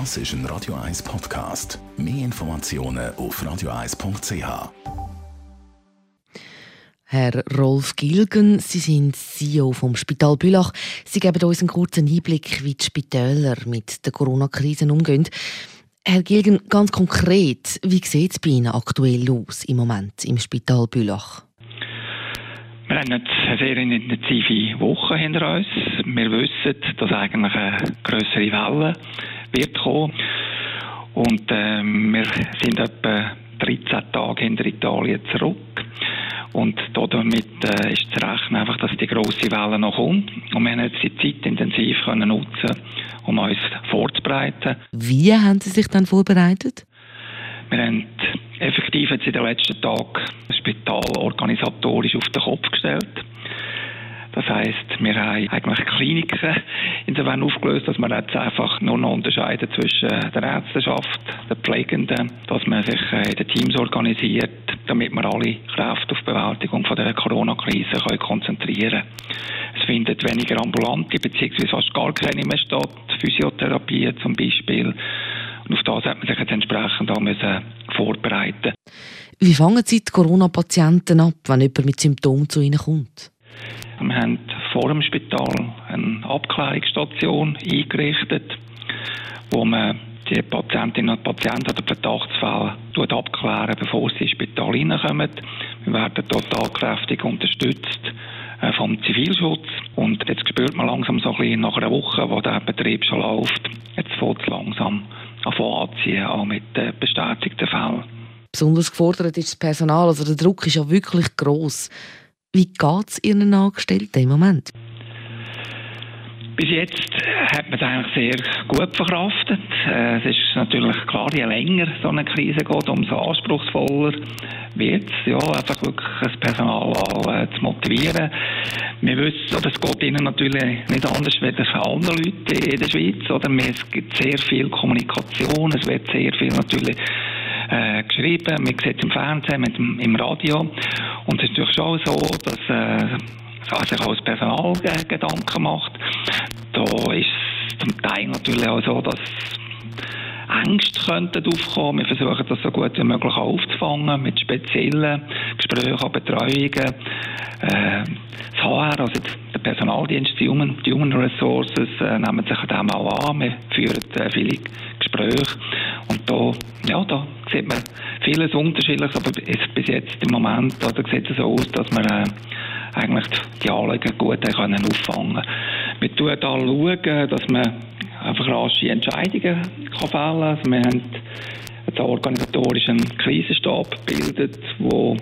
Das ist ein Radio 1 Podcast. Mehr Informationen auf radio1.ch. Herr Rolf Gilgen, Sie sind CEO vom Spital Bülach. Sie geben uns einen kurzen Einblick, wie die Spitäler mit der Corona-Krise umgehen. Herr Gilgen, ganz konkret, wie sieht es bei Ihnen aktuell aus im Moment im Spital Bülach? Wir haben jetzt eine sehr intensive Woche hinter uns. Wir wissen, dass eigentlich eine grössere Welle wird kommen. Und wir sind etwa 13 Tage hinter Italien zurück. Und damit ist zu rechnen, einfach, dass die grosse Welle noch kommt. Und wir haben jetzt die Zeit intensiv nutzen, um uns vorzubereiten. Wie haben Sie sich dann vorbereitet? Wir haben effektiv jetzt in den letzten Tagen das Spital organisatorisch auf den Kopf gestellt. Das heisst, wir haben eigentlich Kliniken insofern aufgelöst, dass man jetzt einfach nur noch unterscheiden zwischen der Ärzteschaft, den Pflegenden, dass man sich in den Teams organisiert, damit wir alle Kräfte auf die Bewältigung von der Corona-Krise konzentrieren können. Es findet weniger ambulante bzw. fast gar keine mehr statt, Physiotherapie zum Beispiel. Und auf das hat man sich jetzt entsprechend vorbereiten müssen. Wie fangen Sie die Corona-Patienten ab, wenn jemand mit Symptomen zu Ihnen kommt? Wir haben vor dem Spital eine Abklärungsstation eingerichtet, wo man die Patientinnen und Patienten oder Verdachtsfälle abklären, bevor sie ins Spital reinkommen. Wir werden total kräftig unterstützt vom Zivilschutz. Und jetzt spürt man langsam so ein bisschen nach einer Woche, wo der Betrieb schon läuft. Jetzt fängt es langsam anziehen, auch mit bestätigten Fällen. Besonders gefordert ist das Personal. Also der Druck ist ja wirklich gross. Wie geht es Ihren Angestellten im Moment? Bis jetzt hat man es eigentlich sehr gut verkraftet. Es ist natürlich klar, je länger so eine Krise geht, umso anspruchsvoller wird es. Ja, einfach wirklich das Personal zu motivieren. Wir wissen, das geht Ihnen natürlich nicht anders als anderen Leuten in der Schweiz. Oder? Es gibt sehr viel Kommunikation, es wird sehr viel natürlich geschrieben, man sieht es im Fernsehen, im Radio. Und es ist natürlich schon so, dass sich auch das Personal Gedanken macht. Da ist es zum Teil natürlich auch so, dass Ängste könnten aufkommen. Wir versuchen das so gut wie möglich aufzufangen mit speziellen Gesprächen, Betreuungen. Das HR, also der Personaldienst, die Human Resources, nehmen sich dem auch an. Wir führen viele Gespräche. Und da sieht man vieles Unterschiedliches, aber bis jetzt im Moment sieht es so aus, dass wir eigentlich die Anliegen gut auffangen können. Wir schauen da, dass man einfach rasche Entscheidungen fällen kann. Also wir haben jetzt einen organisatorischen Krisenstab gebildet, der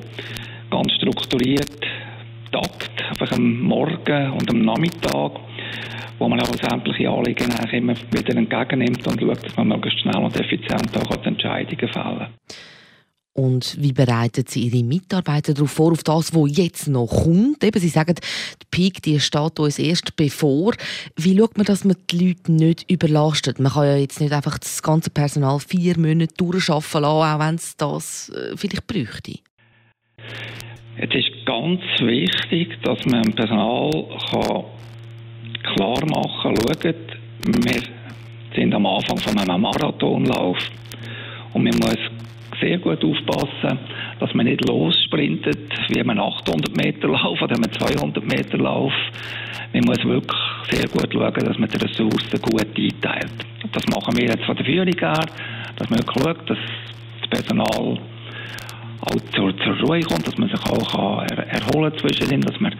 ganz strukturiert tagt, einfach am Morgen und am Nachmittag, wo man auch sämtliche Anliegen immer wieder entgegennimmt und schaut, dass man möglichst schnell und effizient auch Entscheidungen fällen kann. Und wie bereiten Sie Ihre Mitarbeiter darauf vor, auf das, was jetzt noch kommt? Eben, Sie sagen, die Peak, die steht uns erst bevor. Wie schaut man, dass man die Leute nicht überlastet? Man kann ja jetzt nicht einfach das ganze Personal 4 Monate durcharbeiten lassen, auch wenn es das vielleicht bräuchte. Es ist ganz wichtig, dass man dem Personal klar machen kann, schaut, wir sind am Anfang von einem Marathonlauf und man muss sehr gut aufpassen, dass man nicht lossprintet, wie einem 800-Meter-Lauf oder einem 200-Meter-Lauf. Man muss wirklich sehr gut schauen, dass man die Ressourcen gut einteilt. Das machen wir jetzt von der Führung her, dass man schaut, dass das Personal auch zur Ruhe kommt, dass man sich auch erholen kann, dass man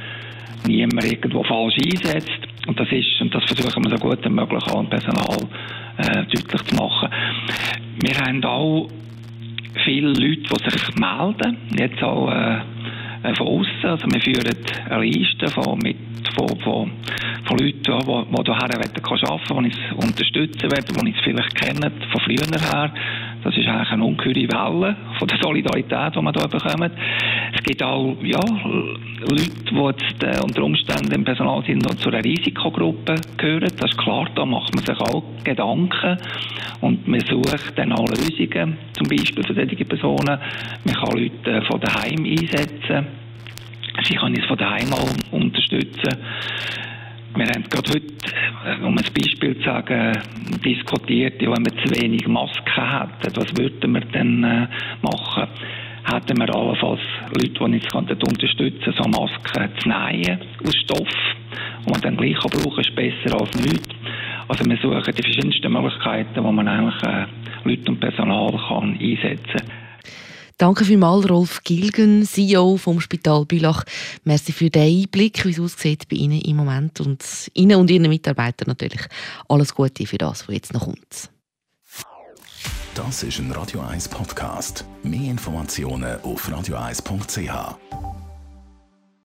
niemand irgendwo falsch einsetzt. Und das versuchen wir so gut wie möglich an Personal deutlich zu machen. Wir haben auch viele Leute, die sich melden, jetzt auch von außen. Also wir führen eine Liste von Leuten, die hierher arbeiten wollen, die uns unterstützen wollen, die uns vielleicht kennen von früher her. Das ist eigentlich eine ungeheure Welle von der Solidarität, die man hier bekommt. Es gibt auch Leute, die jetzt, unter Umständen im Personal sind und zu einer Risikogruppe gehören. Das ist klar, da macht man sich auch Gedanken und man sucht dann auch Lösungen, zum Beispiel für solche Personen. Man kann Leute von daheim einsetzen, sie können uns von daheim auch unterstützen. Wir haben gerade heute, um ein Beispiel zu sagen, diskutiert, ja, wenn wir zu wenig Masken hätten, was würden wir denn machen? Hätten wir allenfalls Leute, die uns unterstützen könnten, so Masken zu nähen aus Stoff, die wir dann gleich brauchen, ist besser als nichts. Also wir suchen die verschiedensten Möglichkeiten, die man eigentlich Leute und Personal kann einsetzen kann. Danke vielmals, Rolf Gilgen, CEO vom Spital Bülach. Merci für den Einblick, wie es aussieht bei Ihnen im Moment. Und Ihnen und Ihren Mitarbeitern natürlich alles Gute für das, was jetzt noch kommt. Das ist ein Radio 1 Podcast. Mehr Informationen auf radio1.ch.